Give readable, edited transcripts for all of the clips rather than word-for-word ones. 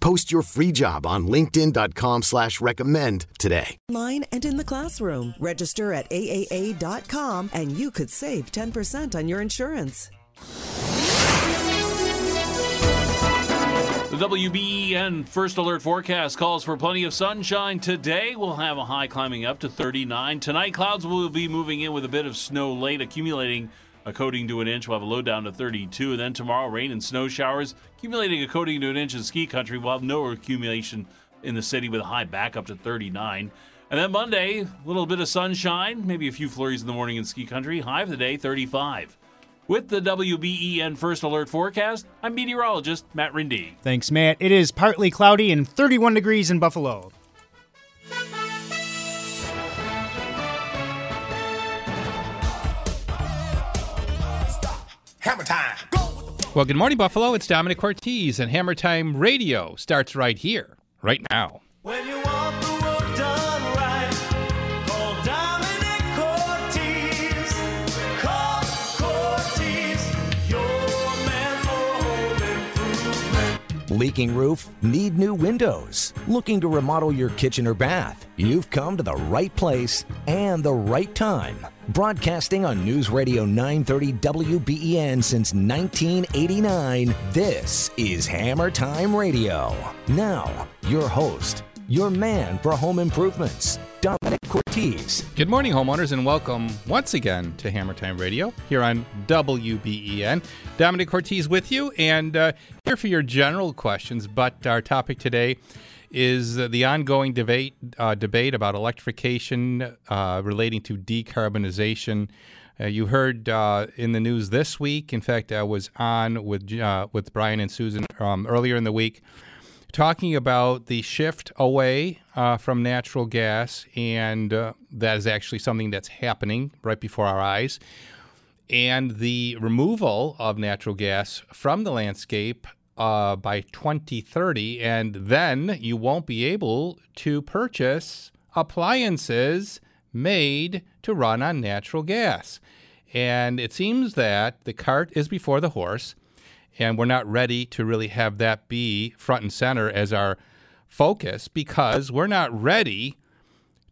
Post your free job on linkedin.com/recommend today. Online and in the classroom. Register at aaa.com and you could save 10% on your insurance. The WBEN First Alert forecast calls for plenty of sunshine today. We'll have a high climbing up to 39. Tonight, clouds will be moving in with a bit of snow late, accumulating a coating to an inch. We'll have a low down to 32. And then tomorrow, rain and snow showers, accumulating a coating to an inch in ski country. We'll have no accumulation in the city with a high back up to 39. And then Monday, a little bit of sunshine, maybe a few flurries in the morning in ski country. High for the day, 35. With the WBEN First Alert forecast, I'm meteorologist Matt Rindy. Thanks, Matt. It is partly cloudy and 31 degrees in Buffalo. Stop. Hammer time. Go. Well, good morning, Buffalo. It's Domenic Cortese, and Hammer Time Radio starts right here, right now. When you want the work done right, call Domenic Cortese. Call Cortese, your man for home improvement. Leaking roof? Need new windows? Looking to remodel your kitchen or bath? You've come to the right place and the right time. Broadcasting on News Radio 930 WBEN since 1989, this is Hammer Time Radio. Now, your host, your man for home improvements, Domenic Cortese. Good morning, homeowners, and welcome once again to Hammer Time Radio here on WBEN. Domenic Cortese with you, and here for your general questions, but our topic today is the ongoing debate about electrification relating to decarbonization. You heard in the news this week. In fact, I was on with Brian and Susan earlier in the week talking about the shift away from natural gas, and that is actually something that's happening right before our eyes, and the removal of natural gas from the landscape by 2030, and then you won't be able to purchase appliances made to run on natural gas. And it seems that the cart is before the horse, and we're not ready to really have that be front and center as our focus, because we're not ready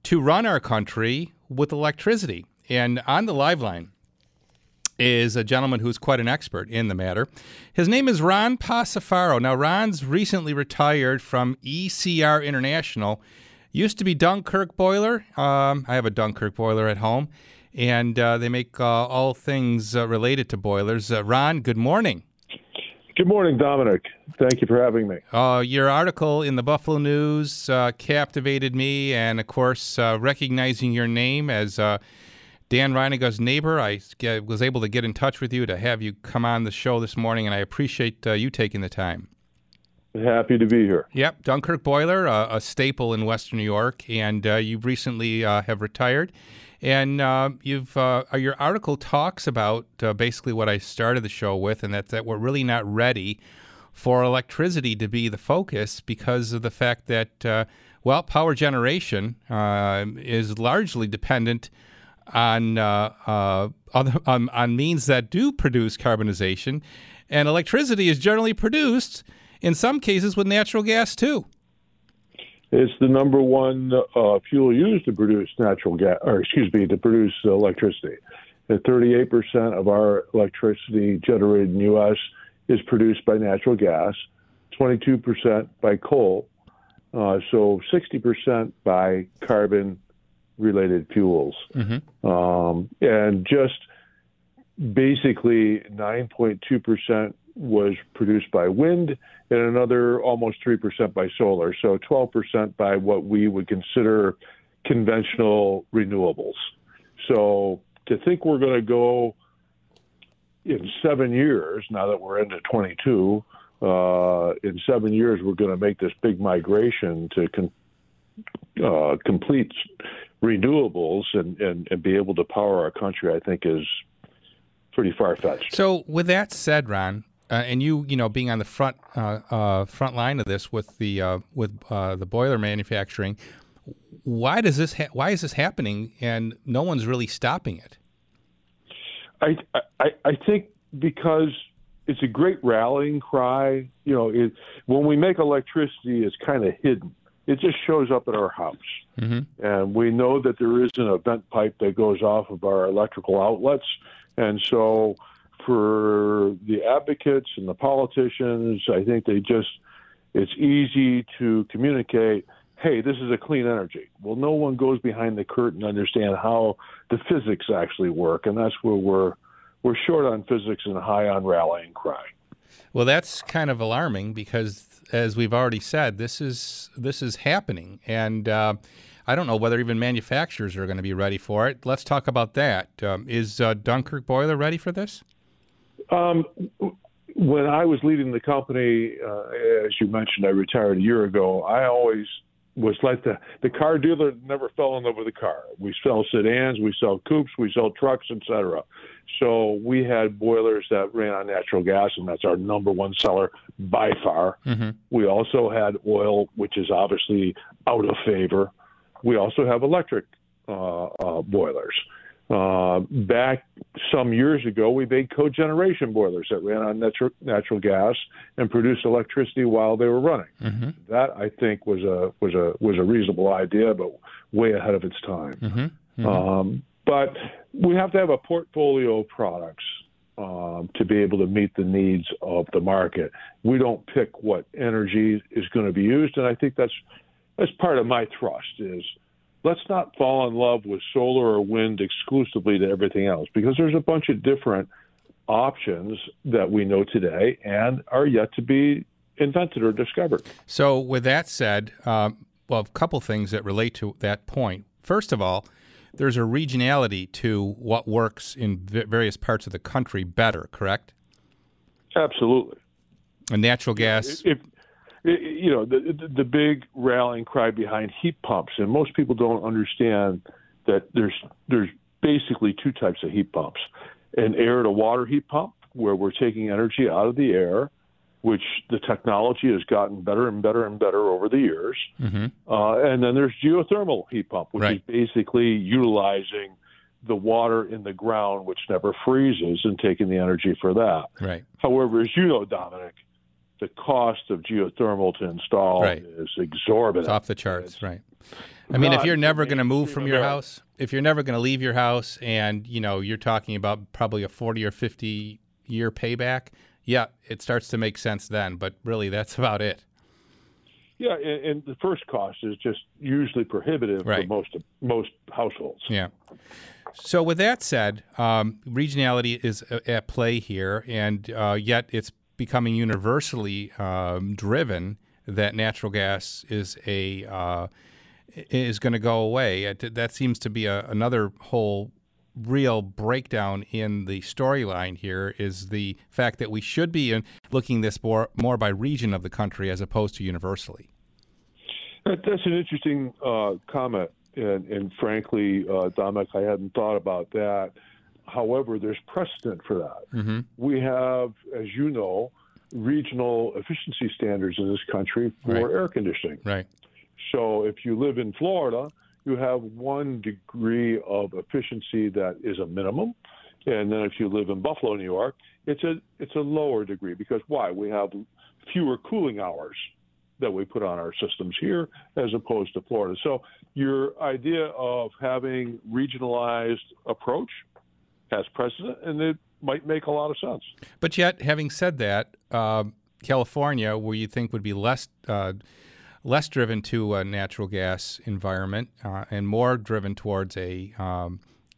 to run our country with electricity. And on the live line is a gentleman who's quite an expert in the matter. His name is Ron Passafaro. Now, Ron's recently retired from ECR International. Used to be Dunkirk Boiler. I have a Dunkirk Boiler at home, and they make all things related to boilers. Ron, good morning. Good morning, Domenic. Thank you for having me. Your article in the Buffalo News captivated me, and, of course, recognizing your name as Dan Reineke's neighbor, I was able to get in touch with you to have you come on the show this morning, and I appreciate you taking the time. Happy to be here. Yep, Dunkirk Boiler, a staple in Western New York, and you recently have retired. And your article talks about basically what I started the show with, and that's that we're really not ready for electricity to be the focus because of the fact that, power generation is largely dependent on means that do produce carbonization, and electricity is generally produced in some cases with natural gas too. It's the number one fuel used to produce to produce electricity. 38% of our electricity generated in the U.S. is produced by natural gas, 22% by coal, so 60% by carbon related fuels. Mm-hmm. And just basically 9.2% was produced by wind and another almost 3% by solar. So 12% by what we would consider conventional renewables. So to think we're going to go in 7 years, now that we're into 22, in 7 years, we're going to make this big migration to complete renewables and be able to power our country, I think is pretty far-fetched. So with that said, Ron, and you being on the front line of this with the boiler manufacturing, why is this happening and no one's really stopping it? I think because it's a great rallying cry. You know, when we make electricity, it's kind of hidden. It just shows up at our house. Mm-hmm. And we know that there is an vent pipe that goes off of our electrical outlets. And so for the advocates and the politicians, I think it's easy to communicate, hey, this is a clean energy. Well, no one goes behind the curtain to understand how the physics actually work, and that's where we're short on physics and high on rallying cry. Well, that's kind of alarming because, as we've already said, this is happening, and I don't know whether even manufacturers are going to be ready for it. Let's talk about that. Is Dunkirk Boiler ready for this? When I was leading the company, as you mentioned, I retired a year ago. I always was like the car dealer never fell in love with a car. We sell sedans, we sell coupes, we sell trucks, etc. So we had boilers that ran on natural gas, and that's our number one seller by far. Mm-hmm. We also had oil, which is obviously out of favor. We also have electric boilers. Back some years ago, we made cogeneration boilers that ran on natural gas and produced electricity while they were running. Mm-hmm. That I think was a reasonable idea, but way ahead of its time. Mm-hmm. Mm-hmm. But we have to have a portfolio of products to be able to meet the needs of the market. We don't pick what energy is going to be used, and I think that's part of my thrust is, let's not fall in love with solar or wind exclusively to everything else, because there's a bunch of different options that we know today and are yet to be invented or discovered. So with that said, well, a couple things that relate to that point. First of all, there's a regionality to what works in various parts of the country better, correct? Absolutely. And natural gas... You know, the big rallying cry behind heat pumps, and most people don't understand that there's basically two types of heat pumps. An air-to-water heat pump, where we're taking energy out of the air, which the technology has gotten better and better and better over the years. Mm-hmm. And then there's geothermal heat pump, which right. is basically utilizing the water in the ground, which never freezes, and taking the energy for that. Right. However, as you know, Dominic, the cost of geothermal to install right. is exorbitant. It's off the charts, it's right. I mean, if you're never going to move from your house, if you're never going to leave your house, and you're talking about probably a 40 or 50 year payback, yeah, it starts to make sense then, but really that's about it. Yeah, and the first cost is just usually prohibitive right. for most households. Yeah. So with that said, regionality is at play here, and yet it's becoming universally driven that natural gas is going to go away. That seems to be another whole real breakdown in the storyline here is the fact that we should be looking this more by region of the country as opposed to universally. That's an interesting comment, and frankly, Dominic, I hadn't thought about that. However, there's precedent for that. Mm-hmm. We have, as you know, regional efficiency standards in this country for right. air conditioning. Right. So if you live in Florida, you have 1 degree of efficiency that is a minimum. And then if you live in Buffalo, New York, it's a lower degree. Because why? We have fewer cooling hours that we put on our systems here as opposed to Florida. So your idea of having regionalized approach has precedent, and it might make a lot of sense. But yet, having said that, California, where you think would be less less driven to a natural gas environment and more driven towards a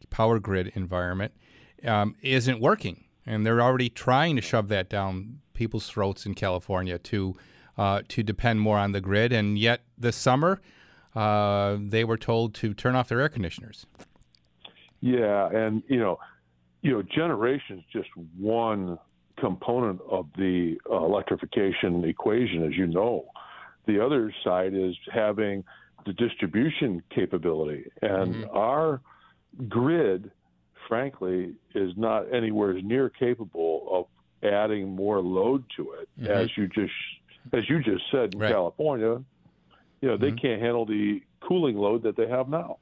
power grid environment isn't working. And they're already trying to shove that down people's throats in California to depend more on the grid. And yet this summer, they were told to turn off their air conditioners. Yeah, and you know, generation's just one component of the electrification equation, as you know. The other side is having the distribution capability, and our grid, frankly, is not anywhere near capable of adding more load to it, as you just said in California. You know, they can't handle the cooling load that they have now.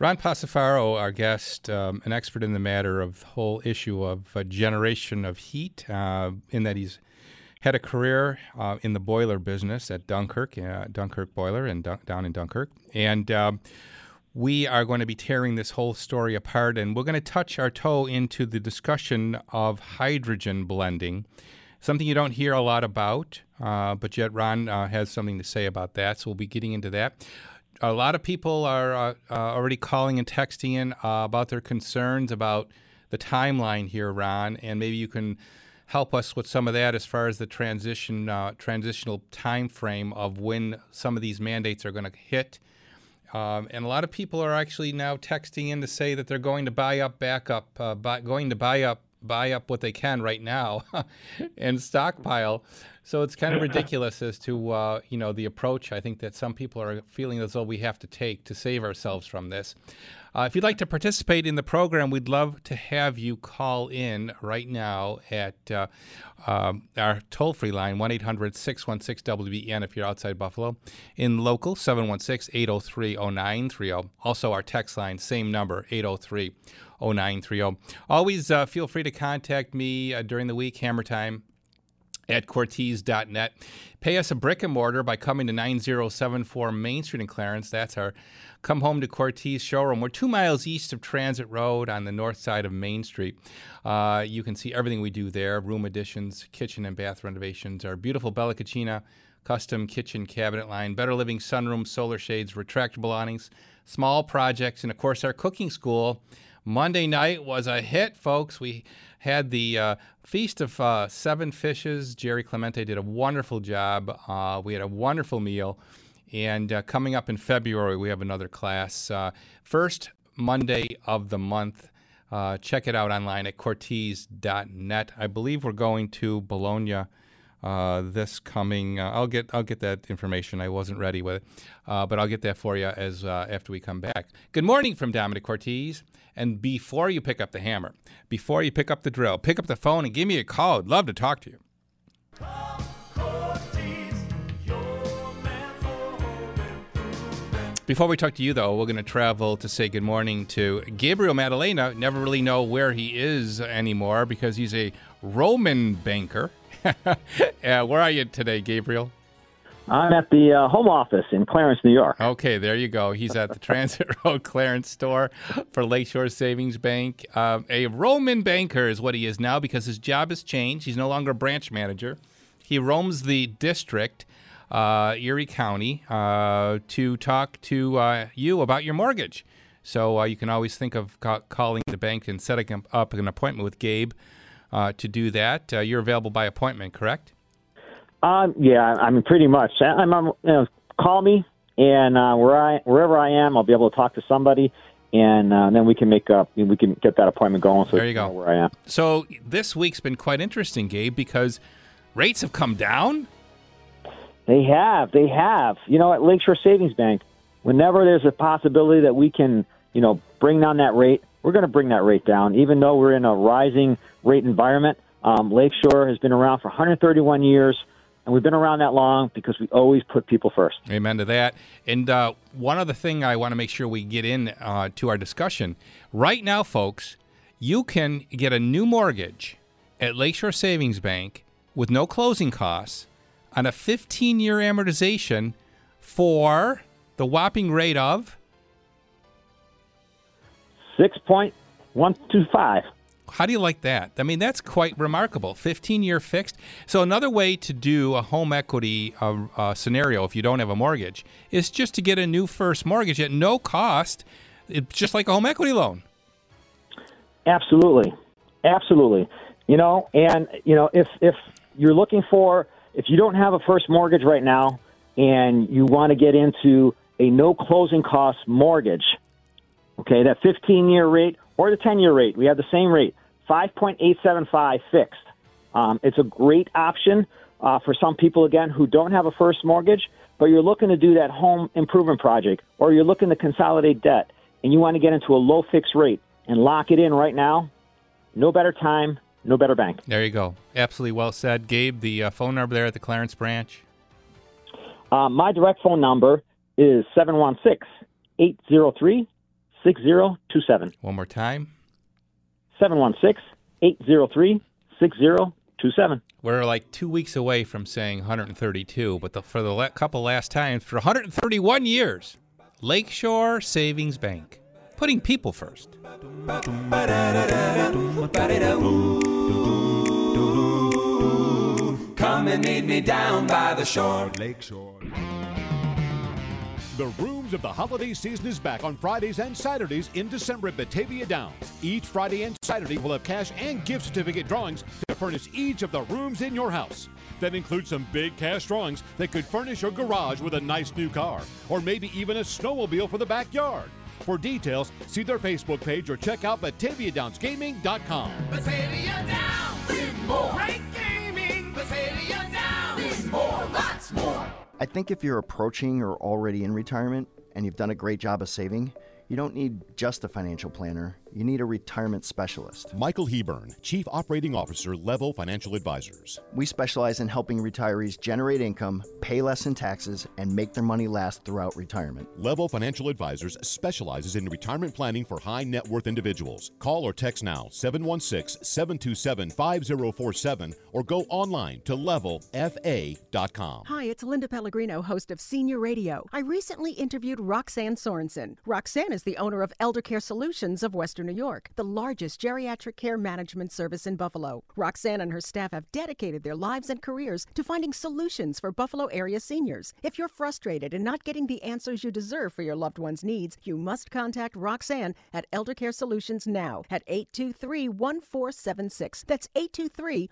Ron Passafaro, our guest, an expert in the matter of the whole issue of a generation of heat, in that he's had a career in the boiler business at Dunkirk Boiler, and down in Dunkirk. And we are going to be tearing this whole story apart, and we're going to touch our toe into the discussion of hydrogen blending, something you don't hear a lot about, but yet Ron has something to say about that, so we'll be getting into that. A lot of people are already calling and texting in about their concerns about the timeline here, Ron, and maybe you can help us with some of that as far as the transitional time frame of when some of these mandates are going to hit. And a lot of people are actually now texting in to say that they're going to buy up what they can right now and stockpile. So it's kind of ridiculous as to, the approach I think that some people are feeling as though we have to take to save ourselves from this. If you'd like to participate in the program, we'd love to have you call in right now at our toll-free line, 1-800-616-WBEN if you're outside Buffalo. In local, 716-803-0930. Also our text line, same number, 803-0930. Always feel free to contact me during the week, hammer time, at cortese.net. Pay us a brick and mortar by coming to 9074 Main Street in Clarence. That's our Come Home to Cortese showroom. We're 2 miles east of Transit Road on the north side of Main Street. You can see everything we do there, room additions, kitchen and bath renovations, our beautiful Bella Cucina custom kitchen cabinet line, better living sunroom, solar shades, retractable awnings, small projects, and of course our cooking school. Monday night was a hit, folks. We had the Feast of Seven Fishes. Jerry Clemente did a wonderful job. We had a wonderful meal. And coming up in February, we have another class. First Monday of the month. Check it out online at cortese.net. I believe we're going to Bologna this coming. I'll get that information. I wasn't ready with it. But I'll get that for you as after we come back. Good morning from Domenic Cortese. And before you pick up the hammer, before you pick up the drill, pick up the phone and give me a call. I'd love to talk to you. Before we talk to you, though, we're going to travel to say good morning to Gabriel Maddalena. Never really know where he is anymore because he's a Roman banker. Where are you today, Gabriel? I'm at the home office in Clarence, New York. Okay, there you go. He's at the Transit Road Clarence store for Lakeshore Savings Bank. A Roman banker is what he is now because his job has changed. He's no longer a branch manager. He roams the district, Erie County, to talk to you about your mortgage. So you can always think of calling the bank and setting up an appointment with Gabe to do that. You're available by appointment, correct? Yeah, I mean, pretty much. Call me, and wherever I am, I'll be able to talk to somebody, and then we can get that appointment going. So there you go. Where I am. So this week's been quite interesting, Gabe, because rates have come down. They have. You know, at Lakeshore Savings Bank, whenever there's a possibility that we can, bring down that rate, we're going to bring that rate down, even though we're in a rising rate environment. Lakeshore has been around for 131 years. And we've been around that long because we always put people first. Amen to that. And one other thing I want to make sure we get in to our discussion. Right now, folks, you can get a new mortgage at Lakeshore Savings Bank with no closing costs on a 15-year amortization for the whopping rate of 6.125. How do you like that? I mean, that's quite remarkable. 15-year fixed. So another way to do a home equity scenario if you don't have a mortgage is just to get a new first mortgage at no cost. It's just like a home equity loan. Absolutely. Absolutely. You know, and, you know, if you're looking for, if you don't have a first mortgage right now and you want to get into a no closing cost mortgage, okay, that 15-year rate, or the 10-year rate. We have the same rate, 5.875 fixed. It's a great option for some people, again, who don't have a first mortgage, but you're looking to do that home improvement project, or you're looking to consolidate debt, and you want to get into a low fixed rate and lock it in right now. No better time, no better bank. There you go. Absolutely well said. Gabe, the phone number there at the Clarence branch? My direct phone number is 716-803-6027. 6027. One more time. 716-803-6027. We're like 2 weeks away from saying 132, but for 131 years, Lakeshore Savings Bank, putting people first. Come and meet me down by the shore, Lakeshore. The Rooms of the Holiday Season is back on Fridays and Saturdays in December at Batavia Downs. Each Friday and Saturday will have cash and gift certificate drawings to furnish each of the rooms in your house. That includes some big cash drawings that could furnish your garage with a nice new car, or maybe even a snowmobile for the backyard. For details, see their Facebook page or check out BataviaDownsGaming.com. Batavia Downs! With more! Great gaming! Batavia Downs! With more! Lots more! I think if you're approaching or already in retirement and you've done a great job of saving, you don't need just a financial planner. You need a retirement specialist. Michael Heburn, Chief Operating Officer, Level Financial Advisors. We specialize in helping retirees generate income, pay less in taxes, and make their money last throughout retirement. Level Financial Advisors specializes in retirement planning for high net worth individuals. Call or text now, 716-727-5047, or go online to levelfa.com. Hi, it's Linda Pellegrino, host of Senior Radio. I recently interviewed Roxanne Sorensen. Roxanne is the owner of Eldercare Solutions of Western New York, the largest geriatric care management service in Buffalo. Roxanne and her staff have dedicated their lives and careers to finding solutions for Buffalo area seniors. If you're frustrated and not getting the answers you deserve for your loved one's needs, you must contact Roxanne at Eldercare Solutions now at 823-1476. That's 823-1476.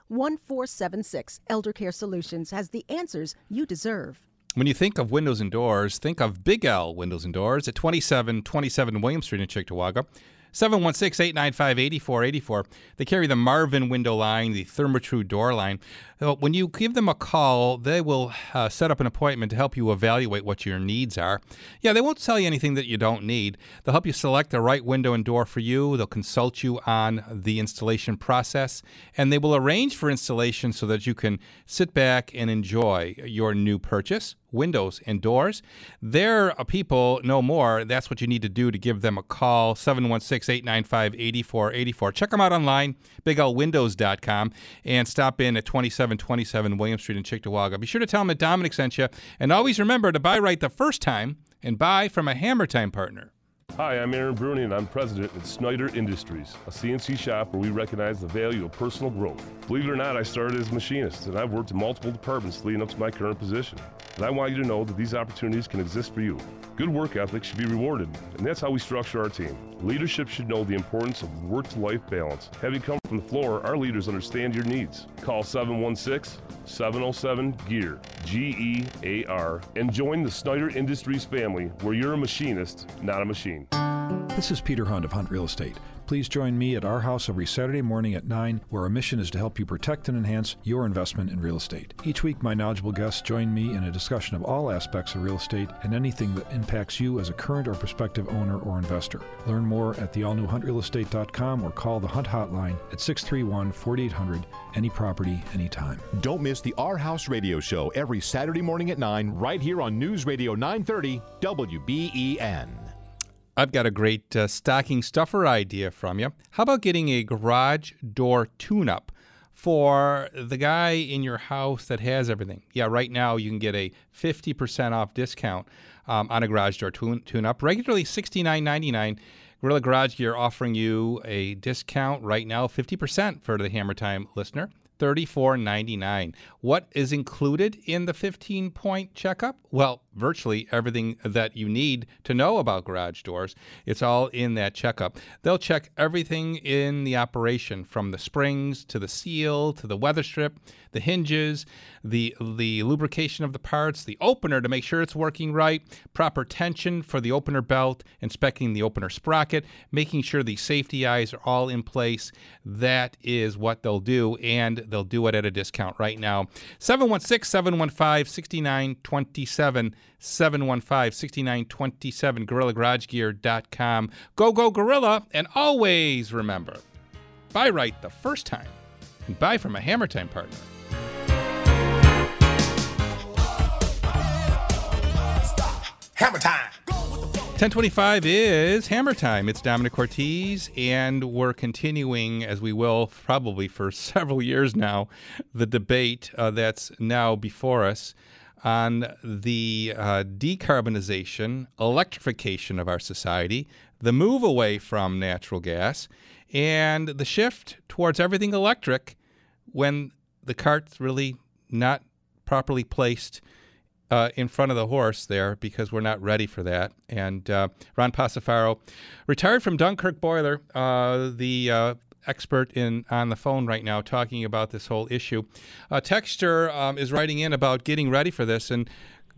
Eldercare Solutions has the answers you deserve. When you think of windows and doors, think of Big L Windows and Doors at 2727 William Street in Cheektowaga, 716-895-8484. They carry the Marvin window line, the ThermaTru door line. When you give them a call, they will set up an appointment to help you evaluate what your needs are. Yeah, they won't sell you anything that you don't need. They'll help you select the right window and door for you. They'll consult you on the installation process, and they will arrange for installation so that you can sit back and enjoy your new purchase. Windows and doors. Their people know more. That's what you need to do to give them a call, 716-895-8484. Check them out online, biglwindows.com, and stop in at 2727 William Street in Cheektowaga. Be sure to tell them that Dominic sent you, and always remember to buy right the first time and buy from a Hammer Time partner. Hi, I'm Aaron Bruni, and I'm president at Snyder Industries, a CNC shop where we recognize the value of personal growth. Believe it or not, I started as a machinist, and I've worked in multiple departments leading up to my current position. And I want you to know that these opportunities can exist for you. Good work ethic should be rewarded, and that's how we structure our team. Leadership should know the importance of work-to-life balance. Having come from the floor, our leaders understand your needs. Call 716-707-GEAR, G-E-A-R, and join the Snyder Industries family, where you're a machinist, not a machine. This is Peter Hunt of Hunt Real Estate. Please join me at our house every Saturday morning at 9, where our mission is to help you protect and enhance your investment in real estate. Each week, my knowledgeable guests join me in a discussion of all aspects of real estate and anything that impacts you as a current or prospective owner or investor. Learn more at the allnewhuntrealestate.com or call the Hunt Hotline at 631-4800, any property, anytime. Don't miss the Our House Radio Show every Saturday morning at 9, right here on News Radio 930 WBEN. I've got a great stocking stuffer idea from you. How about getting a garage door tune-up for the guy in your house that has everything? Yeah, right now you can get a 50% off discount on a garage door tune-up. Regularly $69.99. Gorilla Garage Gear offering you a discount right now, 50% for the Hammer Time listener, $34.99. What is included in the 15-point checkup? Well, virtually everything that you need to know about garage doors. It's all in that checkup. They'll check everything in the operation, from the springs to the seal to the weather strip, the hinges, the lubrication of the parts, the opener to make sure it's working right, proper tension for the opener belt, inspecting the opener sprocket, making sure the safety eyes are all in place. That is what they'll do, and they'll do it at a discount right now. 716-715-6927. 715-6927, GorillaGarageGear.com. Go, go, Gorilla, and always remember, buy right the first time and buy from a Hammer Time partner. Hammer Time. 10:25 is Hammer Time. It's Domenic Cortese, and we're continuing, as we will probably for several years now, the debate that's now before us on the decarbonization, electrification of our society, the move away from natural gas, and the shift towards everything electric when the cart's really not properly placed in front of the horse there, because we're not ready for that. And Ron Passafaro, retired from Dunkirk Boiler, the expert on the phone right now talking about this whole issue. A texter is writing in about getting ready for this and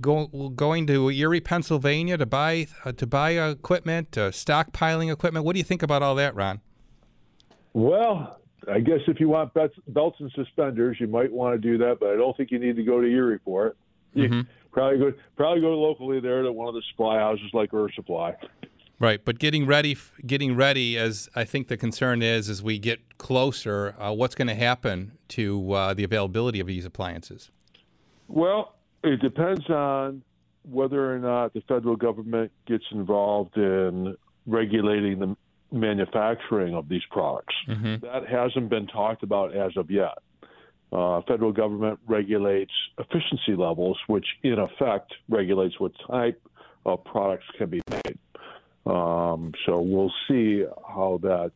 going to Erie, Pennsylvania to buy equipment, stockpiling equipment. What do you think about all that, Ron? Well, I guess if you want belts and suspenders, you might want to do that, but I don't think you need to go to Erie for it. You probably go locally there to one of the supply houses like Earth Supply. Right, but getting ready, as I think the concern is, as we get closer, what's going to happen to the availability of these appliances? Well, it depends on whether or not the federal government gets involved in regulating the manufacturing of these products. Mm-hmm. That hasn't been talked about as of yet. Federal government regulates efficiency levels, which in effect regulates what type of products can be made. So we'll see how that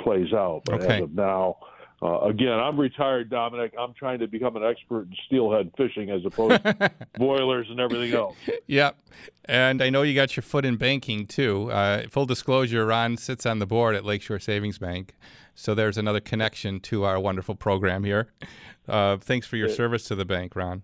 plays out. But as of now, again, I'm retired, Domenic. I'm trying to become an expert in steelhead fishing as opposed to boilers and everything else. Yep. And I know you got your foot in banking, too. Full disclosure, Ron sits on the board at Lakeshore Savings Bank. So there's another connection to our wonderful program here. Thanks for your service to the bank, Ron.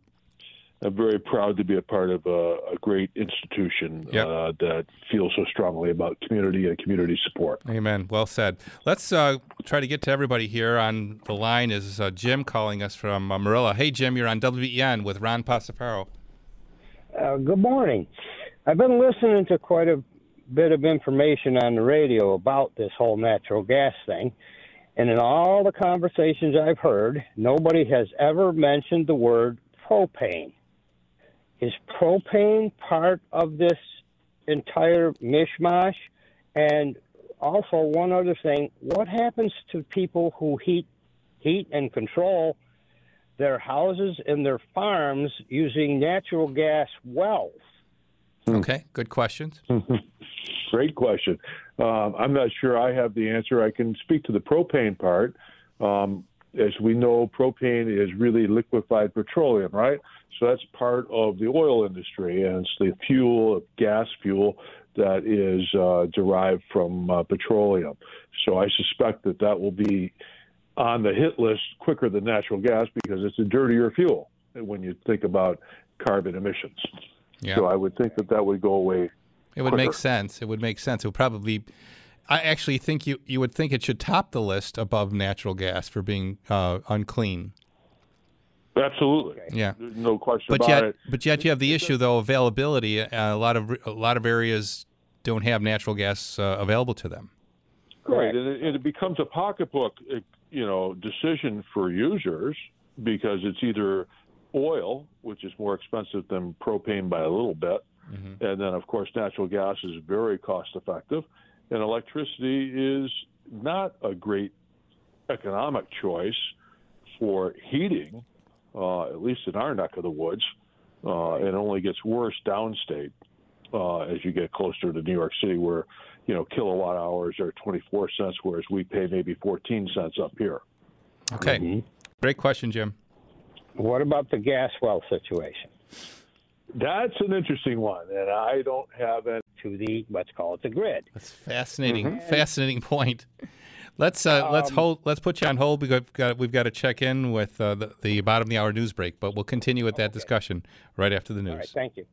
I'm very proud to be a part of a great institution that feels so strongly about community and community support. Amen. Well said. Let's try to get to everybody here. On the line is Jim calling us from Marilla. Hey, Jim, you're on WBEN with Ron Passafaro. Good morning. I've been listening to quite a bit of information on the radio about this whole natural gas thing. And in all the conversations I've heard, nobody has ever mentioned the word propane. Is propane part of this entire mishmash? And also one other thing, what happens to people who heat and control their houses and their farms using natural gas wells? Okay, good questions. Great question. I'm not sure I have the answer. I can speak to the propane part. As we know, propane is really liquefied petroleum, right? So that's part of the oil industry, and it's the fuel, gas fuel, that is derived from petroleum. So I suspect that will be on the hit list quicker than natural gas because it's a dirtier fuel when you think about carbon emissions. Yeah. So I would think that would go away quicker. Make sense. It would make sense. It would probably... I actually think you would think it should top the list above natural gas for being unclean. Absolutely. Yeah. There's no question about it. But yet you have the issue, though, availability. A lot of areas don't have natural gas available to them. Right. And it becomes a pocketbook, decision for users, because it's either oil, which is more expensive than propane by a little bit, mm-hmm. and then, of course, natural gas is very cost-effective. And electricity is not a great economic choice for heating, at least in our neck of the woods. It only gets worse downstate as you get closer to New York City, where you know, kilowatt hours are 24 cents, whereas we pay maybe 14 cents up here. Okay. Mm-hmm. Great question, Jim. What about the gas well situation? That's an interesting one, and I don't have any. To the, let's call it the grid. That's fascinating. Mm-hmm. Fascinating point. Let's put you on hold because we've got to check in with the bottom of the hour news break, but we'll continue with that discussion right after the news. All right, thank you.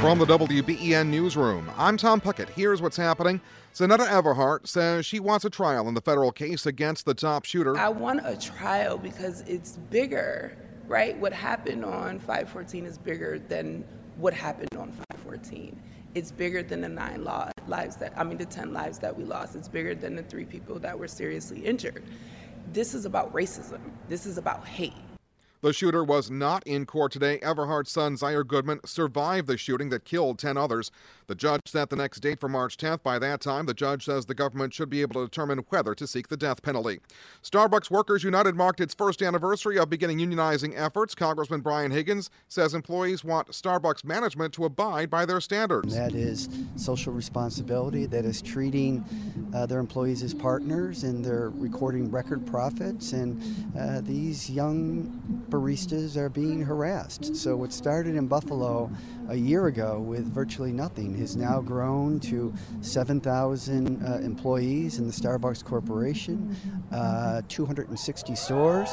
From the WBEN Newsroom, I'm Tom Puckett. Here's what's happening. Zanetta Everhart says she wants a trial in the federal case against the top shooter. I want a trial because it's bigger, right? What happened on 5/14 is bigger than what happened on 5/14. It's bigger than the the 10 lives that we lost. It's bigger than the 3 people that were seriously injured. This is about racism. This is about hate. The shooter was not in court today. Everhart's son, Zaire Goodman, survived the shooting that killed 10 others. The judge set the next date for March 10th. By that time, the judge says the government should be able to determine whether to seek the death penalty. Starbucks Workers United marked its first anniversary of beginning unionizing efforts. Congressman Brian Higgins says employees want Starbucks management to abide by their standards. That is social responsibility. That is treating their employees as partners, and they're recording record profits. And these young baristas are being harassed. So what started in Buffalo a year ago with virtually nothing has now grown to 7,000 employees in the Starbucks Corporation, 260 stores.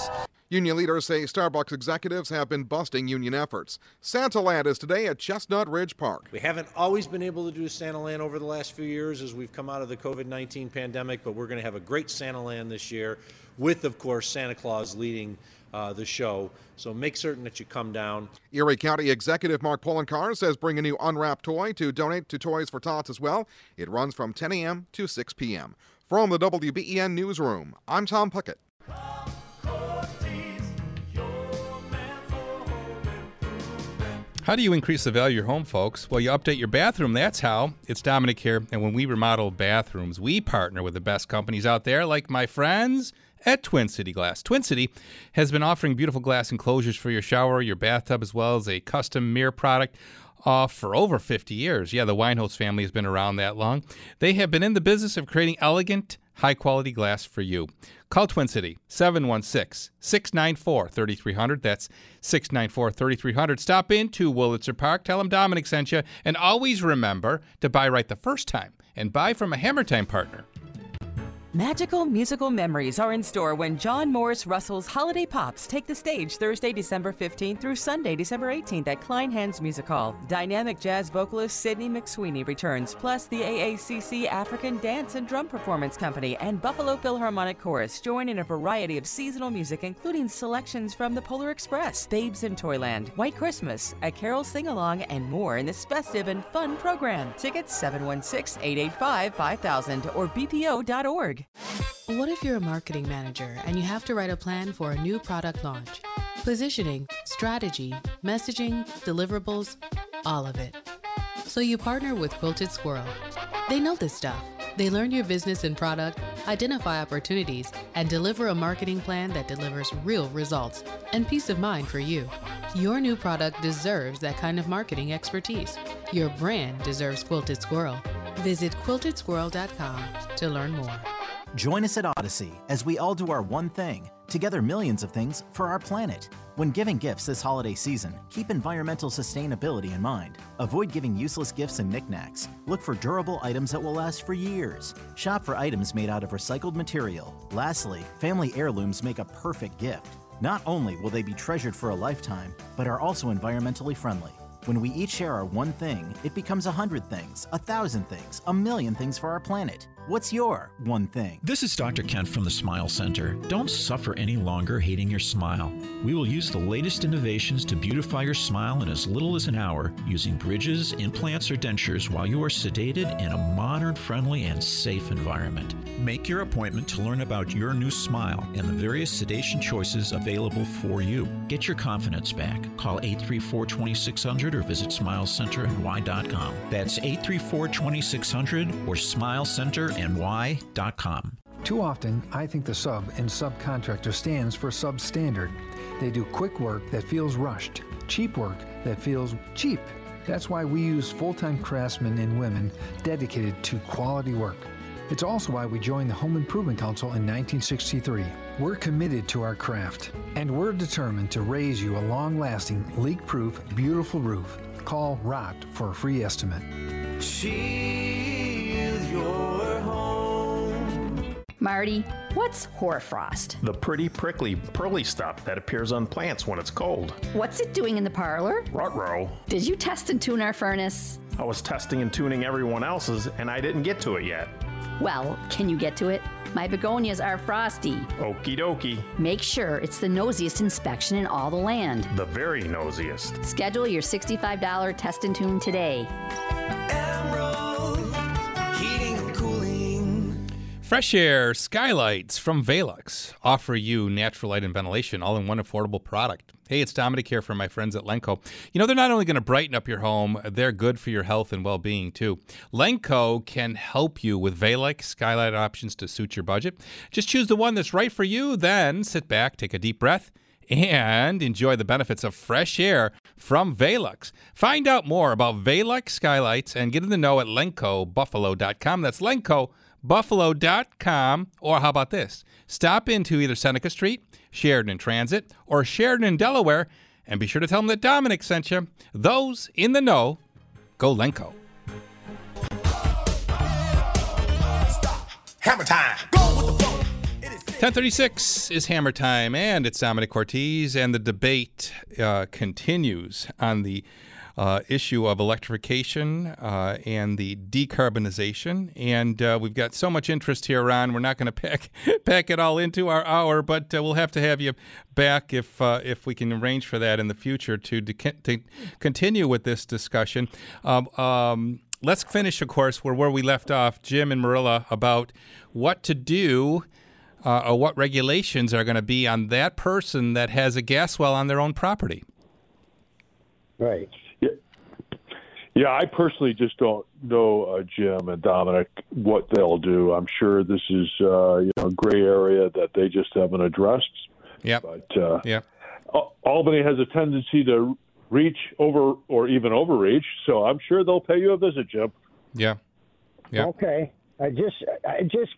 Union leaders say Starbucks executives have been busting union efforts. Santaland is today at Chestnut Ridge Park. We haven't always been able to do Santaland over the last few years as we've come out of the COVID-19 pandemic, but we're going to have a great Santaland this year with, of course, Santa Claus leading the show, so make certain that you come down. Erie County Executive Mark Polenkar says bring a new unwrapped toy to donate to Toys for Tots as well. It runs from 10 a.m. to 6 p.m. From the WBEN Newsroom, I'm Tom Puckett. How do you increase the value of your home, folks? Well, you update your bathroom. That's how. It's Dominic here, and when we remodel bathrooms, we partner with the best companies out there, like my friends at Twin City Glass. Twin City has been offering beautiful glass enclosures for your shower, your bathtub, as well as a custom mirror product for over 50 years. Yeah, the Weinholz family has been around that long. They have been in the business of creating elegant, high-quality glass for you. Call Twin City, 716-694-3300. That's 694-3300. Stop into Wolitzer Park. Tell them Dominic sent you. And always remember to buy right the first time and buy from a Hammer Time partner. Magical musical memories are in store when John Morris Russell's Holiday Pops take the stage Thursday, December 15th through Sunday, December 18th at Klein Hands Music Hall. Dynamic jazz vocalist Sidney McSweeney returns, plus the AACC African Dance and Drum Performance Company and Buffalo Philharmonic Chorus join in a variety of seasonal music, including selections from the Polar Express, Babes in Toyland, White Christmas, a Carol Sing-Along, and more in this festive and fun program. Tickets 716-885-5000 or bpo.org. What if you're a marketing manager and you have to write a plan for a new product launch? Positioning, strategy, messaging, deliverables, all of it. So you partner with Quilted Squirrel. They know this stuff. They learn your business and product, identify opportunities, and deliver a marketing plan that delivers real results and peace of mind for you. Your new product deserves that kind of marketing expertise. Your brand deserves Quilted Squirrel. Visit quiltedsquirrel.com to learn more. Join us at Odyssey as we all do our one thing, together millions of things for our planet. When giving gifts this holiday season, keep environmental sustainability in mind. Avoid giving useless gifts and knickknacks. Look for durable items that will last for years. Shop for items made out of recycled material. Lastly, family heirlooms make a perfect gift. Not only will they be treasured for a lifetime, but are also environmentally friendly. When we each share our one thing, it becomes 100 things, 1,000 things, 1,000,000 things for our planet. What's your one thing? This is Dr. Kent from the Smile Center. Don't suffer any longer hating your smile. We will use the latest innovations to beautify your smile in as little as an hour using bridges, implants, or dentures while you are sedated in a modern, friendly, and safe environment. Make your appointment to learn about your new smile and the various sedation choices available for you. Get your confidence back. Call 834-2600 or visit SmileCenterNY.com. That's 834-2600 or SmileCenterNY.com. Too often, I think the sub in subcontractor stands for substandard. They do quick work that feels rushed, cheap work that feels cheap. That's why we use full-time craftsmen and women dedicated to quality work. It's also why we joined the Home Improvement Council in 1963. We're committed to our craft, and we're determined to raise you a long-lasting, leak-proof, beautiful roof. Call ROT for a free estimate. Shield your home. Marty, what's hoarfrost? The pretty, prickly, pearly stuff that appears on plants when it's cold. What's it doing in the parlor? Ruh-roh. Did you test and tune our furnace? I was testing and tuning everyone else's, and I didn't get to it yet. Well, can you get to it? My begonias are frosty. Okie dokie. Make sure it's the nosiest inspection in all the land. The very nosiest. Schedule your $65 test and tune today. Emerald Heating and Cooling. Fresh Air Skylights from Velux offer you natural light and ventilation all in one affordable product. Hey, it's Dominic here from my friends at Lenco. You know, they're not only going to brighten up your home, they're good for your health and well-being, too. Lenco can help you with Velux skylight options to suit your budget. Just choose the one that's right for you, then sit back, take a deep breath, and enjoy the benefits of fresh air from Velux. Find out more about Velux skylights and get in the know at LencoBuffalo.com. That's LencoBuffalo.com. Or how about this? Stop into either Seneca Street, Sheridan in Transit, or Sheridan in Delaware, and be sure to tell them that Dominic sent you. Those in the know, go Lenco. Stop. Hammer time. Go with the flow. 10:36 is Hammer Time, and it's Dominic Cortese, and the debate continues on the issue of electrification and the decarbonization. And we've got so much interest here, Ron, we're not going to pack it all into our hour, but we'll have to have you back if we can arrange for that in the future to continue with this discussion. Let's finish, of course, where we left off, Jim and Marilla, about what to do or what regulations are going to be on that person that has a gas well on their own property. Right. Yeah, I personally just don't know, Jim and Dominic, what they'll do. I'm sure this is a gray area that they just haven't addressed. Yeah. But Albany has a tendency to reach over or even overreach, so I'm sure they'll pay you a visit, Jim. Yeah. Yeah. Okay. I just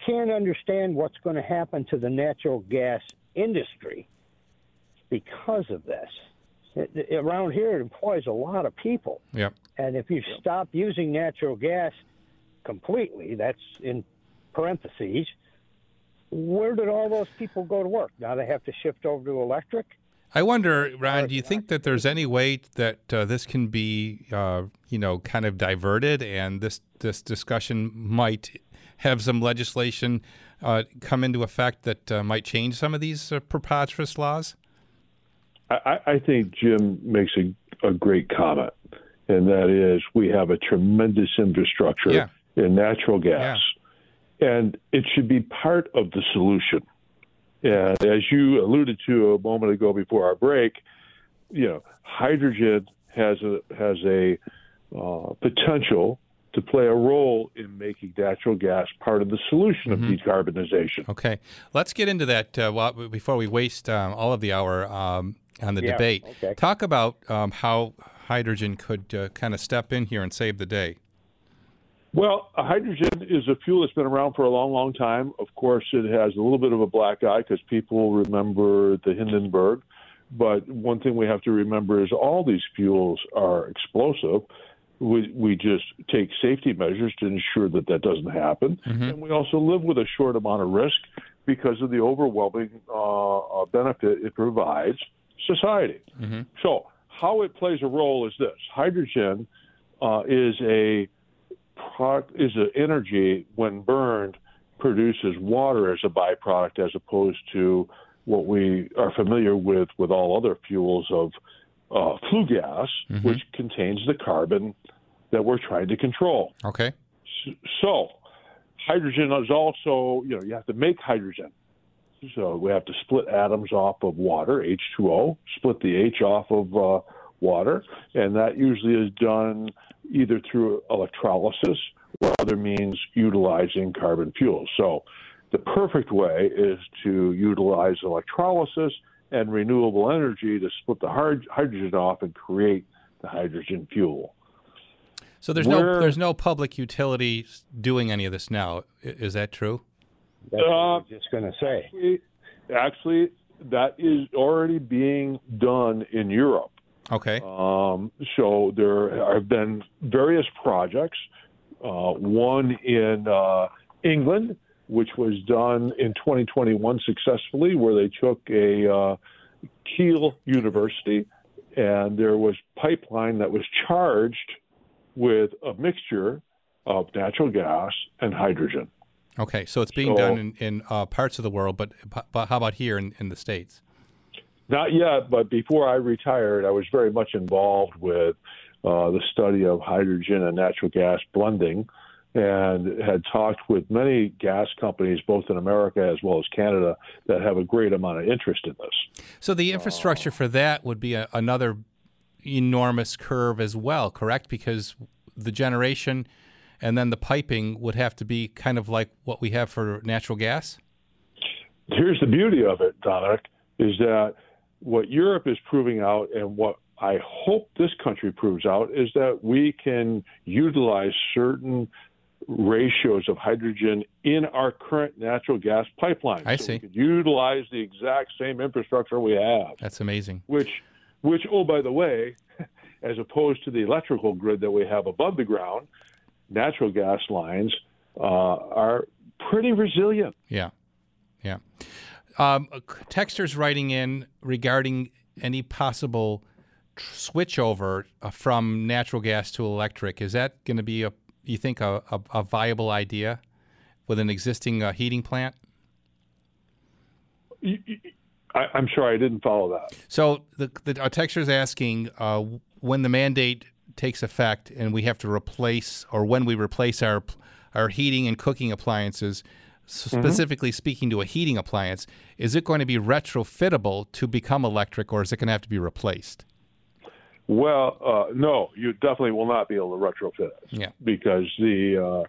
can't understand what's going to happen to the natural gas industry because of this. Around here, it employs a lot of people. Yep. And if you stop using natural gas completely, that's in parentheses, where did all those people go to work? Now they have to shift over to electric? I wonder, Ron, do you think that there's any way that this can be, kind of diverted, and this discussion might have some legislation come into effect that might change some of these preposterous laws? I think Jim makes a great comment, and that is we have a tremendous infrastructure in natural gas, and it should be part of the solution. And as you alluded to a moment ago before our break, hydrogen has a potential to play a role in making natural gas part of the solution of decarbonization. Okay. Let's get into that before we waste all of the hour on the debate. Okay. Talk about how hydrogen could kind of step in here and save the day. Well, hydrogen is a fuel that's been around for a long, long time. Of course, it has a little bit of a black eye because people remember the Hindenburg. But one thing we have to remember is all these fuels are explosive. We just take safety measures to ensure that doesn't happen. Mm-hmm. And we also live with a short amount of risk because of the overwhelming benefit it provides society. Mm-hmm. So how it plays a role is this. Hydrogen is an energy, when burned, produces water as a byproduct, as opposed to what we are familiar with all other fuels of flue gas, mm-hmm. which contains the carbon that we're trying to control. Okay. So hydrogen is also, you have to make hydrogen. So we have to split atoms off of water, H2O, split the H off of water, and that usually is done either through electrolysis or other means utilizing carbon fuels. So the perfect way is to utilize electrolysis and renewable energy to split the hydrogen off and create the hydrogen fuel. So there's no public utility doing any of this now. Is that true? That's what I was just going to say. Actually, that is already being done in Europe. Okay. So there have been various projects, one in England, which was done in 2021 successfully, where they took a Kiel University, and there was pipeline that was charged with a mixture of natural gas and hydrogen. Okay, so it's being done in parts of the world, but how about here in the States? Not yet, but before I retired, I was very much involved with the study of hydrogen and natural gas blending, and had talked with many gas companies, both in America as well as Canada, that have a great amount of interest in this. So the infrastructure for that would be another enormous curve as well, correct? Because the generation and then the piping would have to be kind of like what we have for natural gas? Here's the beauty of it, Dominic, is that what Europe is proving out, and what I hope this country proves out, is that we can utilize certain ratios of hydrogen in our current natural gas pipeline. I see. We could utilize the exact same infrastructure we have. That's amazing. Which, oh, by the way, as opposed to the electrical grid that we have above the ground, natural gas lines are pretty resilient. Yeah, yeah. Texters writing in regarding any possible switchover from natural gas to electric. Is that going to be a viable idea with an existing heating plant? I'm sorry, I didn't follow that. So the texter is asking when the mandate takes effect and we have to replace, or when we replace our heating and cooking appliances, specifically speaking to a heating appliance, is it going to be retrofittable to become electric, or is it going to have to be replaced? Well, no, you definitely will not be able to retrofit it because the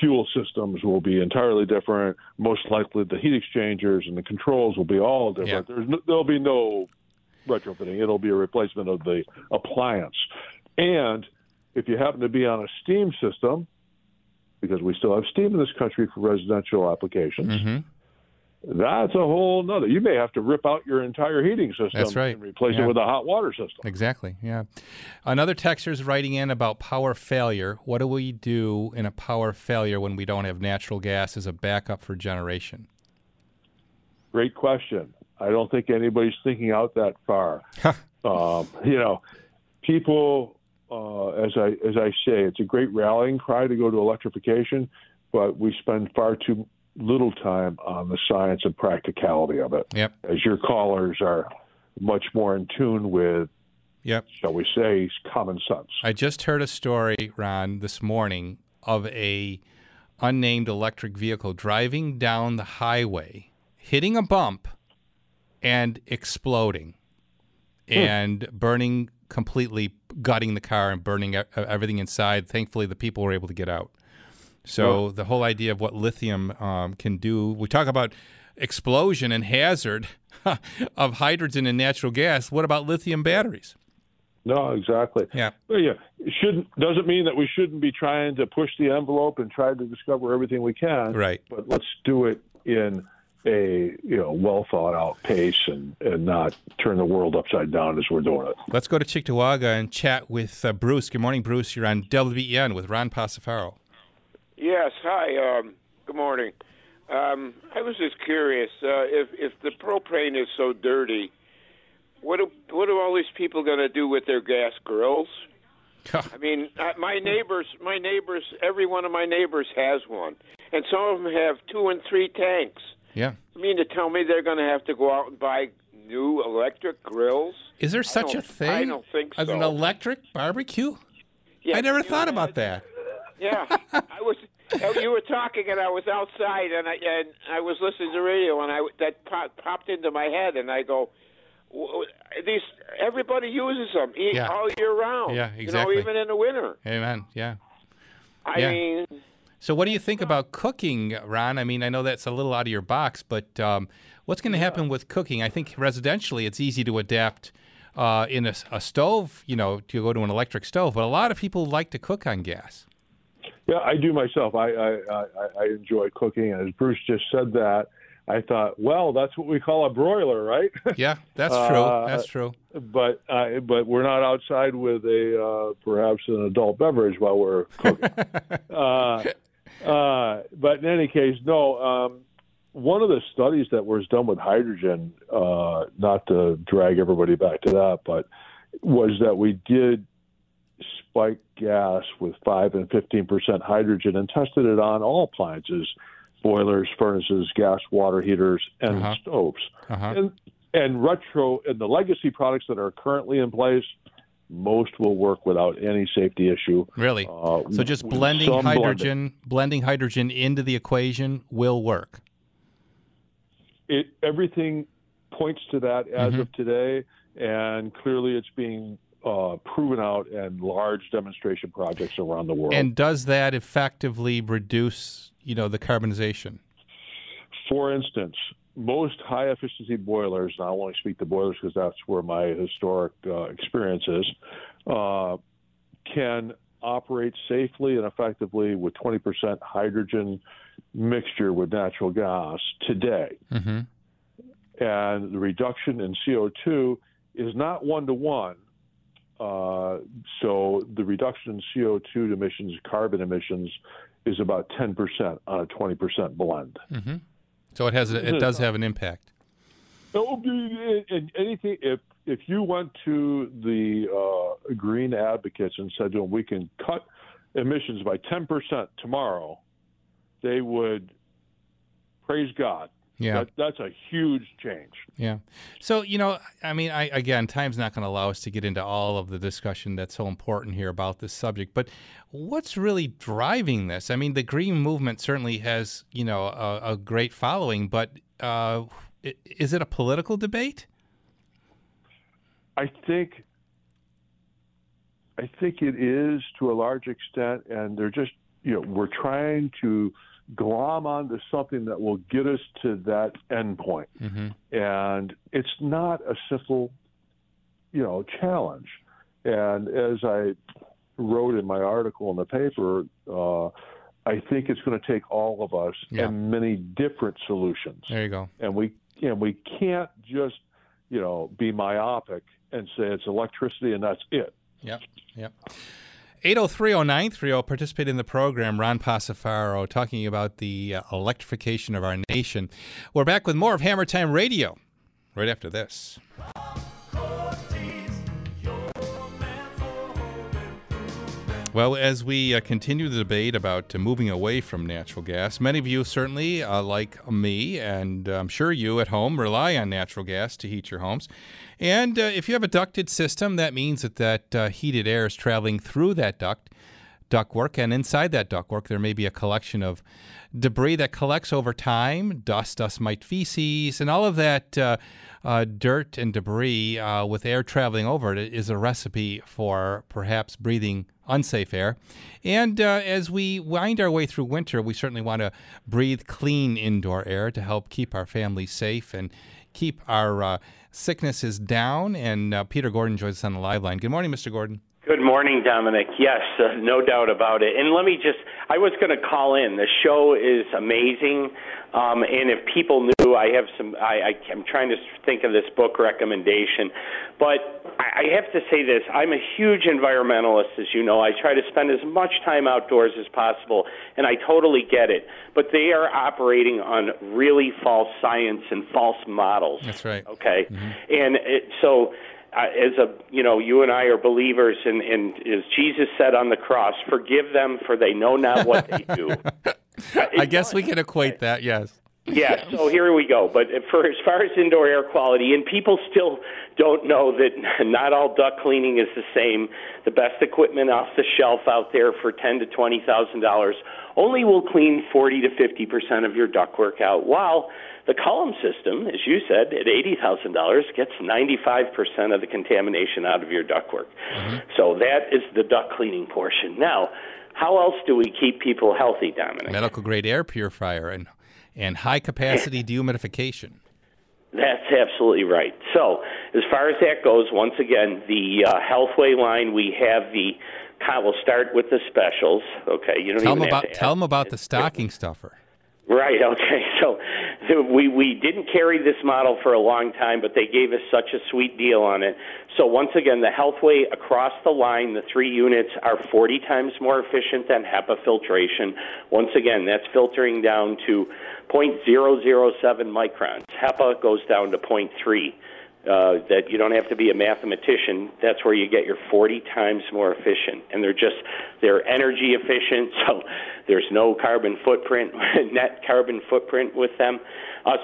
fuel systems will be entirely different. Most likely the heat exchangers and the controls will be all different. Yeah. There'll be no retrofitting. It'll be a replacement of the appliance. And if you happen to be on a steam system, because we still have steam in this country for residential applications, that's a whole nother. You may have to rip out your entire heating system and replace it with a hot water system. Exactly, yeah. Another texter is writing in about power failure. What do we do in a power failure when we don't have natural gas as a backup for generation? Great question. I don't think anybody's thinking out that far. People, as I say, it's a great rallying cry to go to electrification, but we spend far too little time on the science and practicality of it, as your callers are much more in tune with, shall we say, common sense. I just heard a story, Ron, this morning of a unnamed electric vehicle driving down the highway, hitting a bump, and exploding, and burning completely, gutting the car and burning everything inside. Thankfully, the people were able to get out. So the whole idea of what lithium can do, we talk about explosion and hazard of hydrogen and natural gas. What about lithium batteries? No, exactly. Yeah. But doesn't mean that we shouldn't be trying to push the envelope and try to discover everything we can. Right. But let's do it in a well thought out pace and not turn the world upside down as we're doing it. Let's go to Cheektowaga and chat with Bruce. Good morning, Bruce. You're on WBEN with Ron Passafaro. Yes, hi. Good morning. I was just curious if the propane is so dirty, what are all these people going to do with their gas grills? I mean, my neighbors, every one of my neighbors has one, and some of them have 2 and 3 tanks. Yeah. You mean to tell me they're going to have to go out and buy new electric grills? Is there such a thing? I don't think so. As an electric barbecue? Yeah, I never thought about that. Yeah, you were talking, and I was outside, and I was listening to the radio, and that popped into my head, and I go, everybody uses them all year round. Yeah, exactly. Even in the winter. Amen. Yeah. I mean, So what do you think about cooking, Ron? I mean, I know that's a little out of your box, but what's going to happen with cooking? I think residentially it's easy to adapt in a stove, you know, to go to an electric stove, but a lot of people like to cook on gas. Yeah, I do myself. I enjoy cooking, and as Bruce just said that, I thought, well, that's what we call a broiler, right? Yeah, that's true. That's true. But we're not outside with a perhaps an adult beverage while we're cooking. But in any case, no. One of the studies that was done with hydrogen, not to drag everybody back to that, but was that we did spike gas with 5 and 15% hydrogen and tested it on all appliances. Boilers, furnaces, gas, water heaters, and stoves. And and the legacy products that are currently in place, most will work without any safety issue. Really? So just blending hydrogen into the equation will work. Everything points to that as of today, and clearly it's being proven out in large demonstration projects around the world. And does that effectively reduce, you know, the carbonization? For instance, most high-efficiency boilers, and I'll only speak to boilers because that's where my historic experience is, can operate safely and effectively with 20% hydrogen mixture with natural gas today. And the reduction in CO2 is not one-to-one. So the reduction in CO2 emissions, carbon emissions, is about 10% on a 20% blend. So it has it does have an impact. Anything, if you went to the green advocates and said to them, we can cut emissions by 10% tomorrow, they would praise God. Yeah, that's a huge change. Yeah. So, you know, I mean, again, time's not going to allow us to get into all of the discussion that's so important here about this subject, but what's really driving this? I mean, the green movement certainly has, you know, a great following, but is it a political debate? I think it is to a large extent, and they're just, you know, we're trying to glom onto something that will get us to that end point. And it's not a simple, you know, challenge. And as I wrote in my article in the paper, I think it's going to take all of us and many different solutions. There you go. And we can't just, you know, be myopic and say it's electricity and that's it. Yep. 8030930 participated in the program. Ron Passafaro talking about the electrification of our nation. We're back with more of Hammer Time Radio right after this. Well, as we continue the debate about moving away from natural gas, many of you certainly, like me, and I'm sure you at home, rely on natural gas to heat your homes. And if you have a ducted system, that means that heated air is traveling through that ductwork, and inside that ductwork, there may be a collection of debris that collects over time, dust, mite, feces, and all of that dirt and debris with air traveling over it is a recipe for perhaps breathing unsafe air. And as we wind our way through winter, we certainly want to breathe clean indoor air to help keep our families safe and keep our sicknesses down. And Peter Gordon joins us on the live line. Good morning, Mr. Gordon. Good morning, Dominic. Yes, no doubt about it. And let me just, I was going to call in. The show is amazing. And if people knew, I have some, I'm trying to think of this book recommendation. But I have to say this. I'm a huge environmentalist, as you know. I try to spend as much time outdoors as possible, and I totally get it. But they are operating on really false science and false models. That's right. Okay. And so... as a, you know, you and I are believers, and as Jesus said on the cross, forgive them for they know not what they do. I guess we can equate that, yes. Yeah, so here we go. But for as far as indoor air quality, and people still don't know that not all duct cleaning is the same. The best equipment off the shelf out there for $10,000 to $20,000 only will clean 40 to 50% of your ductwork out, while the column system, as you said, at $80,000 gets 95% of the contamination out of your ductwork. So that is the duct cleaning portion. Now, How else do we keep people healthy, Dominic? Medical grade air purifier and high capacity dehumidification. That's absolutely right. So as far as that goes, once again, the Healthway line, we have the. We'll start with the specials. Okay, you don't even have to ask. Tell them about the stocking stuffer. Right, okay. So we didn't carry this model for a long time, but they gave us such a sweet deal on it. So once again, the Healthway across the line, the 3 units are 40 times more efficient than HEPA filtration. Once again, that's filtering down to 0.007 microns. HEPA goes down to 0.3. That you don't have to be a mathematician. That's where you get your 40 times more efficient. And they're energy efficient, so there's no carbon footprint, net carbon footprint with them.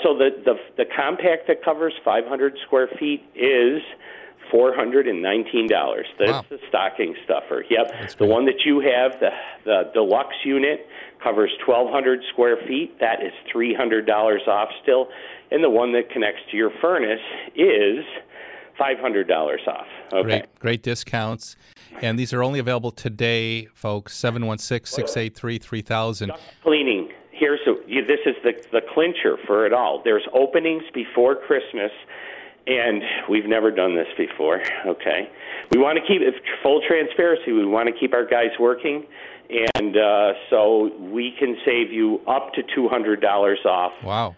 So the compact that covers 500 square feet is $419. That's wow. The stocking stuffer. Yep. That's the one that you have, the deluxe unit, covers 1,200 square feet. That is $300 off still. And the one that connects to your furnace is $500 off. Okay. Great discounts. And these are only available today, folks, 716-683-3000. Duct cleaning. This is the clincher for it all. There's openings before Christmas. And we've never done this before, okay? We want to keep full transparency. We want to keep our guys working, and so we can save you up to $200 off. Wow.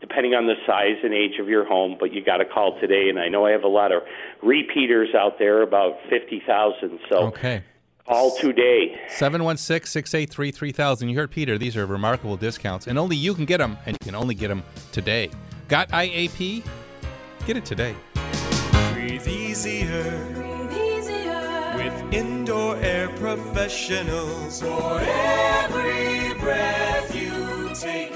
Depending on the size and age of your home, but you got to call today. And I know I have a lot of repeaters out there, about 50,000. So okay. Call today. 716-683-3000. You heard Peter. These are remarkable discounts, and only you can get them, and you can only get them today. Got IAP? Get it today. Breathe easier. Breathe easier. With indoor air professionals. For every breath you take.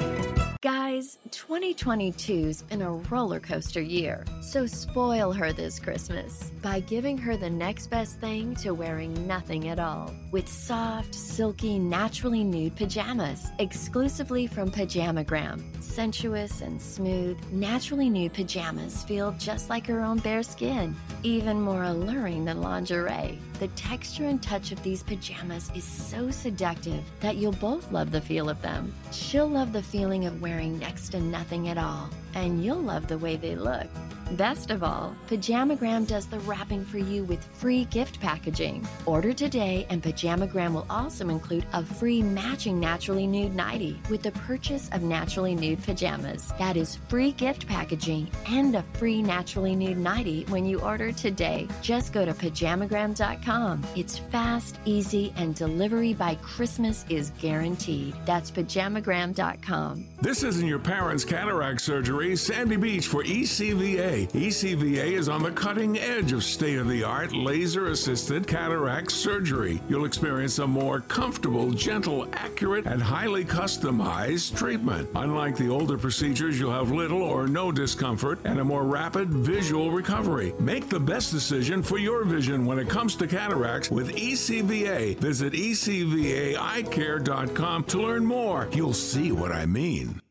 Guys, 2022's been a roller coaster year, so spoil her this Christmas by giving her the next best thing to wearing nothing at all with soft, silky, naturally nude pajamas exclusively from Pajamagram. Sensuous and smooth, naturally nude pajamas feel just like her own bare skin, even more alluring than lingerie. The texture and touch of these pajamas is so seductive that you'll both love the feel of them. She'll love the feeling of wearing next to nothing at all, and you'll love the way they look. Best of all, Pajamagram does the wrapping for you with free gift packaging. Order today, and Pajamagram will also include a free matching Naturally Nude nightie with the purchase of Naturally Nude pajamas. That is free gift packaging and a free Naturally Nude nightie when you order today. Just go to Pajamagram.com. It's fast, easy, and delivery by Christmas is guaranteed. That's Pajamagram.com. This isn't your parents' cataract surgery. Sandy Beach for ECVA. ECVA is on the cutting edge of state-of-the-art laser-assisted cataract surgery. You'll experience a more comfortable, gentle, accurate, and highly customized treatment. Unlike the older procedures, you'll have little or no discomfort and a more rapid visual recovery. Make the best decision for your vision when it comes to cataracts with ECVA. Visit ECVAEyecare.com to learn more. You'll see what I mean.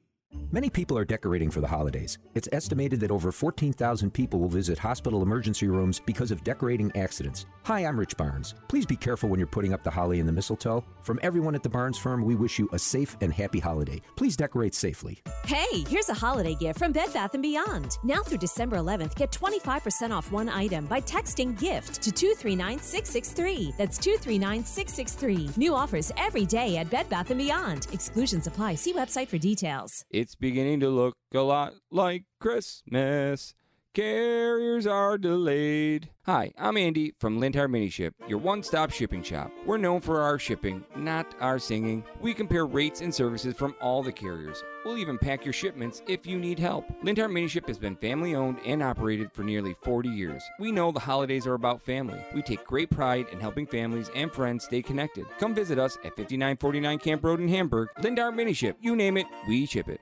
Many people are decorating for the holidays. It's estimated that over 14,000 people will visit hospital emergency rooms because of decorating accidents. Hi, I'm Rich Barnes. Please be careful when you're putting up the holly and the mistletoe. From everyone at the Barnes firm, we wish you a safe and happy holiday. Please decorate safely. Hey, here's a holiday gift from Bed Bath & Beyond. Now through December 11th, get 25% off one item by texting GIFT to 239663. That's 239663. New offers every day at Bed Bath & Beyond. Exclusions apply. See website for details. It's beginning to look a lot like Christmas. Carriers are delayed. Hi, I'm Andy from Lindart Miniship, your one-stop shipping shop. We're known for our shipping, not our singing. We compare rates and services from all the carriers. We'll even pack your shipments if you need help. Lindart Miniship has been family-owned and operated for nearly 40 years. We know the holidays are about family. We take great pride in helping families and friends stay connected. Come visit us at 5949 Camp Road in Hamburg. Lindart Miniship. You name it, we ship it.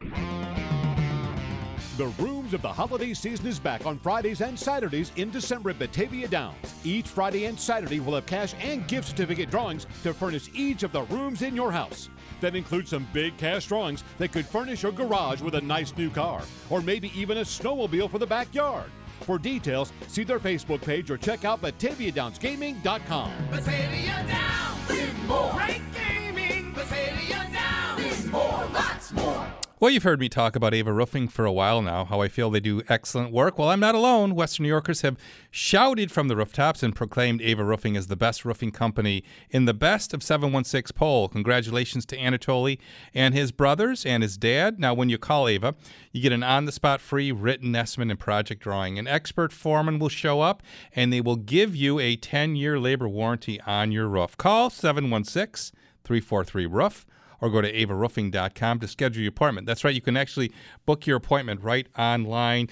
The Rooms of the Holiday Season is back on Fridays and Saturdays in December at Batavia Downs. Each Friday and Saturday will have cash and gift certificate drawings to furnish each of the rooms in your house. That includes some big cash drawings that could furnish your garage with a nice new car, or maybe even a snowmobile for the backyard. For details, see their Facebook page or check out BataviaDownsGaming.com. Batavia Downs! Win more. Great gaming, Batavia Downs. Win more, lots more. Well, you've heard me talk about Ava Roofing for a while now, how I feel they do excellent work. Well, I'm not alone. Western New Yorkers have shouted from the rooftops and proclaimed Ava Roofing as the best roofing company in the Best of 716 poll. Congratulations to Anatoly and his brothers and his dad. Now, when you call Ava, you get an on-the-spot free written estimate and project drawing. An expert foreman will show up, and they will give you a 10-year labor warranty on your roof. Call 716-343-ROOF. Or go to avaroofing.com to schedule your appointment. That's right, you can actually book your appointment right online.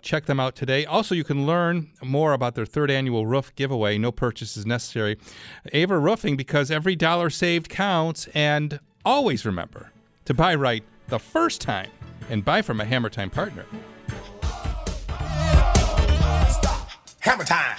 Check them out today. Also, you can learn more about their third annual roof giveaway. No purchase is necessary. Ava Roofing, because every dollar saved counts. And always remember to buy right the first time and buy from a Hammer Time partner. Stop. Hammer Time.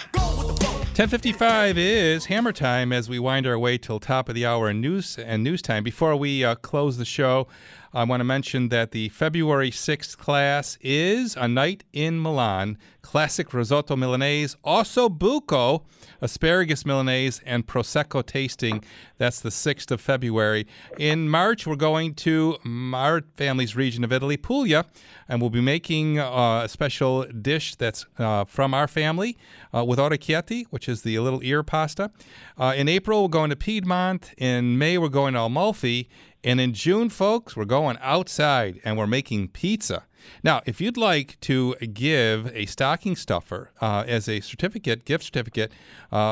10:55 is Hammer Time as we wind our way till top of the hour in news time. Before we close the show, I want to mention that the February 6th class is A Night in Milan, classic risotto Milanese, also bucco, asparagus Milanese, and Prosecco tasting. That's the 6th of February. In March, we're going to our family's region of Italy, Puglia, and we'll be making a special dish that's from our family with orecchietti, which is the little ear pasta. In April, we're going to Piedmont. In May, we're going to Amalfi. And in June, folks, we're going outside and we're making pizza. Now, if you'd like to give a stocking stuffer as a gift certificate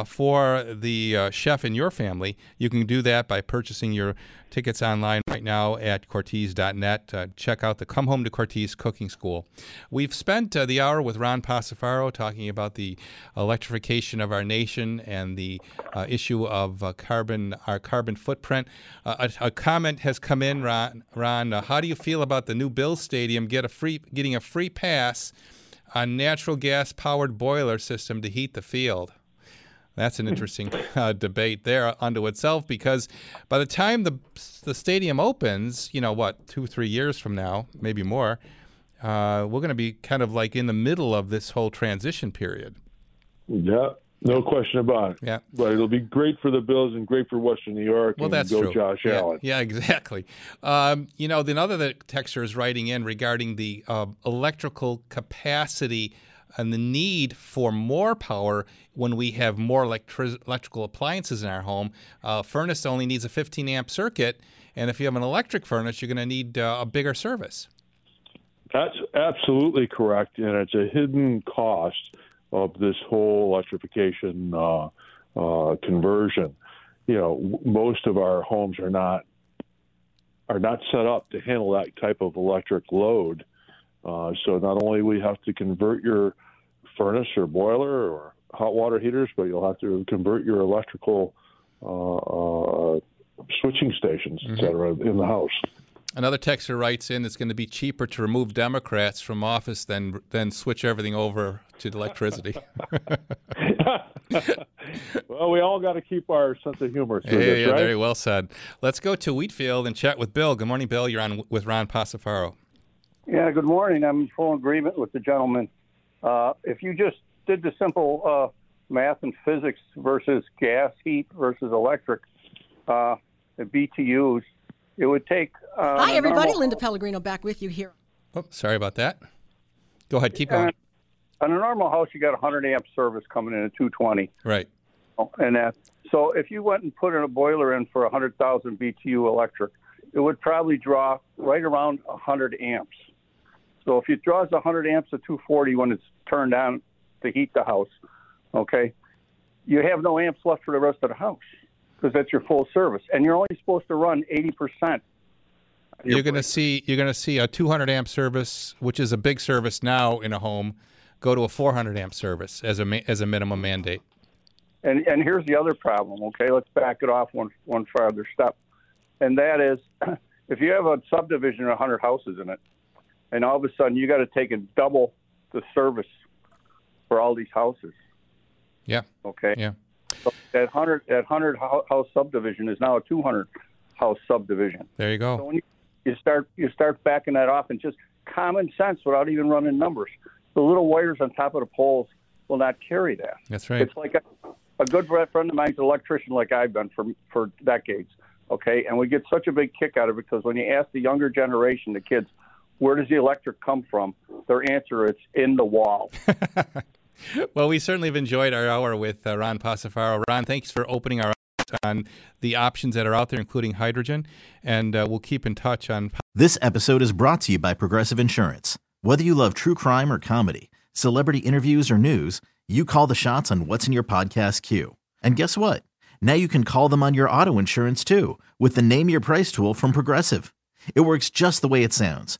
for the chef in your family, you can do that by purchasing your tickets online right now at Cortese.net. Check out the Come Home to Cortese Cooking School. We've spent the hour with Ron Passafaro talking about the electrification of our nation and the issue of our carbon footprint. A comment has come in, Ron, how do you feel about the new Bills Stadium getting a free pass on natural gas-powered boiler system to heat the field? That's an interesting debate there unto itself, because by the time the stadium opens, you know what, 2-3 years from now, maybe more, we're going to be kind of like in the middle of this whole transition period. Yeah, no question about it. Yeah, but it'll be great for the Bills and great for Western New York. Well, and that's go true. Josh Allen. Yeah, exactly. Then another texter is writing in regarding the electrical capacity and the need for more power when we have more electrical appliances in our home. A furnace only needs a 15-amp circuit, and if you have an electric furnace, you're going to need a bigger service. That's absolutely correct, and it's a hidden cost of this whole electrification conversion. You know, most of our homes are not set up to handle that type of electric load. So not only we have to convert your furnace or boiler or hot water heaters, but you'll have to convert your electrical switching stations, et cetera, in the house. Another texter writes in, it's going to be cheaper to remove Democrats from office than switch everything over to electricity. Well, we all got to keep our sense of humor through this, right? Very well said. Let's go to Wheatfield and chat with Bill. Good morning, Bill. You're on with Ron Passafaro. Yeah, good morning. I'm in full agreement with the gentleman. If you just did the simple math and physics versus gas, heat versus electric, the BTUs, it would take... Hi, everybody. Linda Pellegrino back with you here. Oh, sorry about that. Go ahead. Keep going. On a normal house, you got 100-amp service coming in at 220. Right. And so if you went and put in a boiler in for 100,000 BTU electric, it would probably draw right around 100 amps. So if it draws 100 amps to 240 when it's turned on to heat the house, okay, you have no amps left for the rest of the house, because that's your full service, and you're only supposed to run 80%. You're going to see a 200 amp service, which is a big service now in a home, go to a 400 amp service as a minimum mandate. And here's the other problem. Okay, let's back it off one farther step, and that is, if you have a subdivision of 100 houses in it, and all of a sudden you got to take and double the service for all these houses. Yeah. Okay. Yeah. So that 100 house subdivision is now a 200 house subdivision. There you go. So when you start backing that off, and just common sense without even running numbers, the little wires on top of the poles will not carry that. That's right. It's like a good friend of mine's an electrician like I've been for decades, okay? And we get such a big kick out of it because when you ask the younger generation, the kids, where does the electric come from? Their answer is in the wall. Well, we certainly have enjoyed our hour with Ron Passafaro. Ron, thanks for opening our eyes on the options that are out there, including hydrogen, and we'll keep in touch on... This episode is brought to you by Progressive Insurance. Whether you love true crime or comedy, celebrity interviews or news, you call the shots on what's in your podcast queue. And guess what? Now you can call them on your auto insurance, too, with the Name Your Price tool from Progressive. It works just the way it sounds.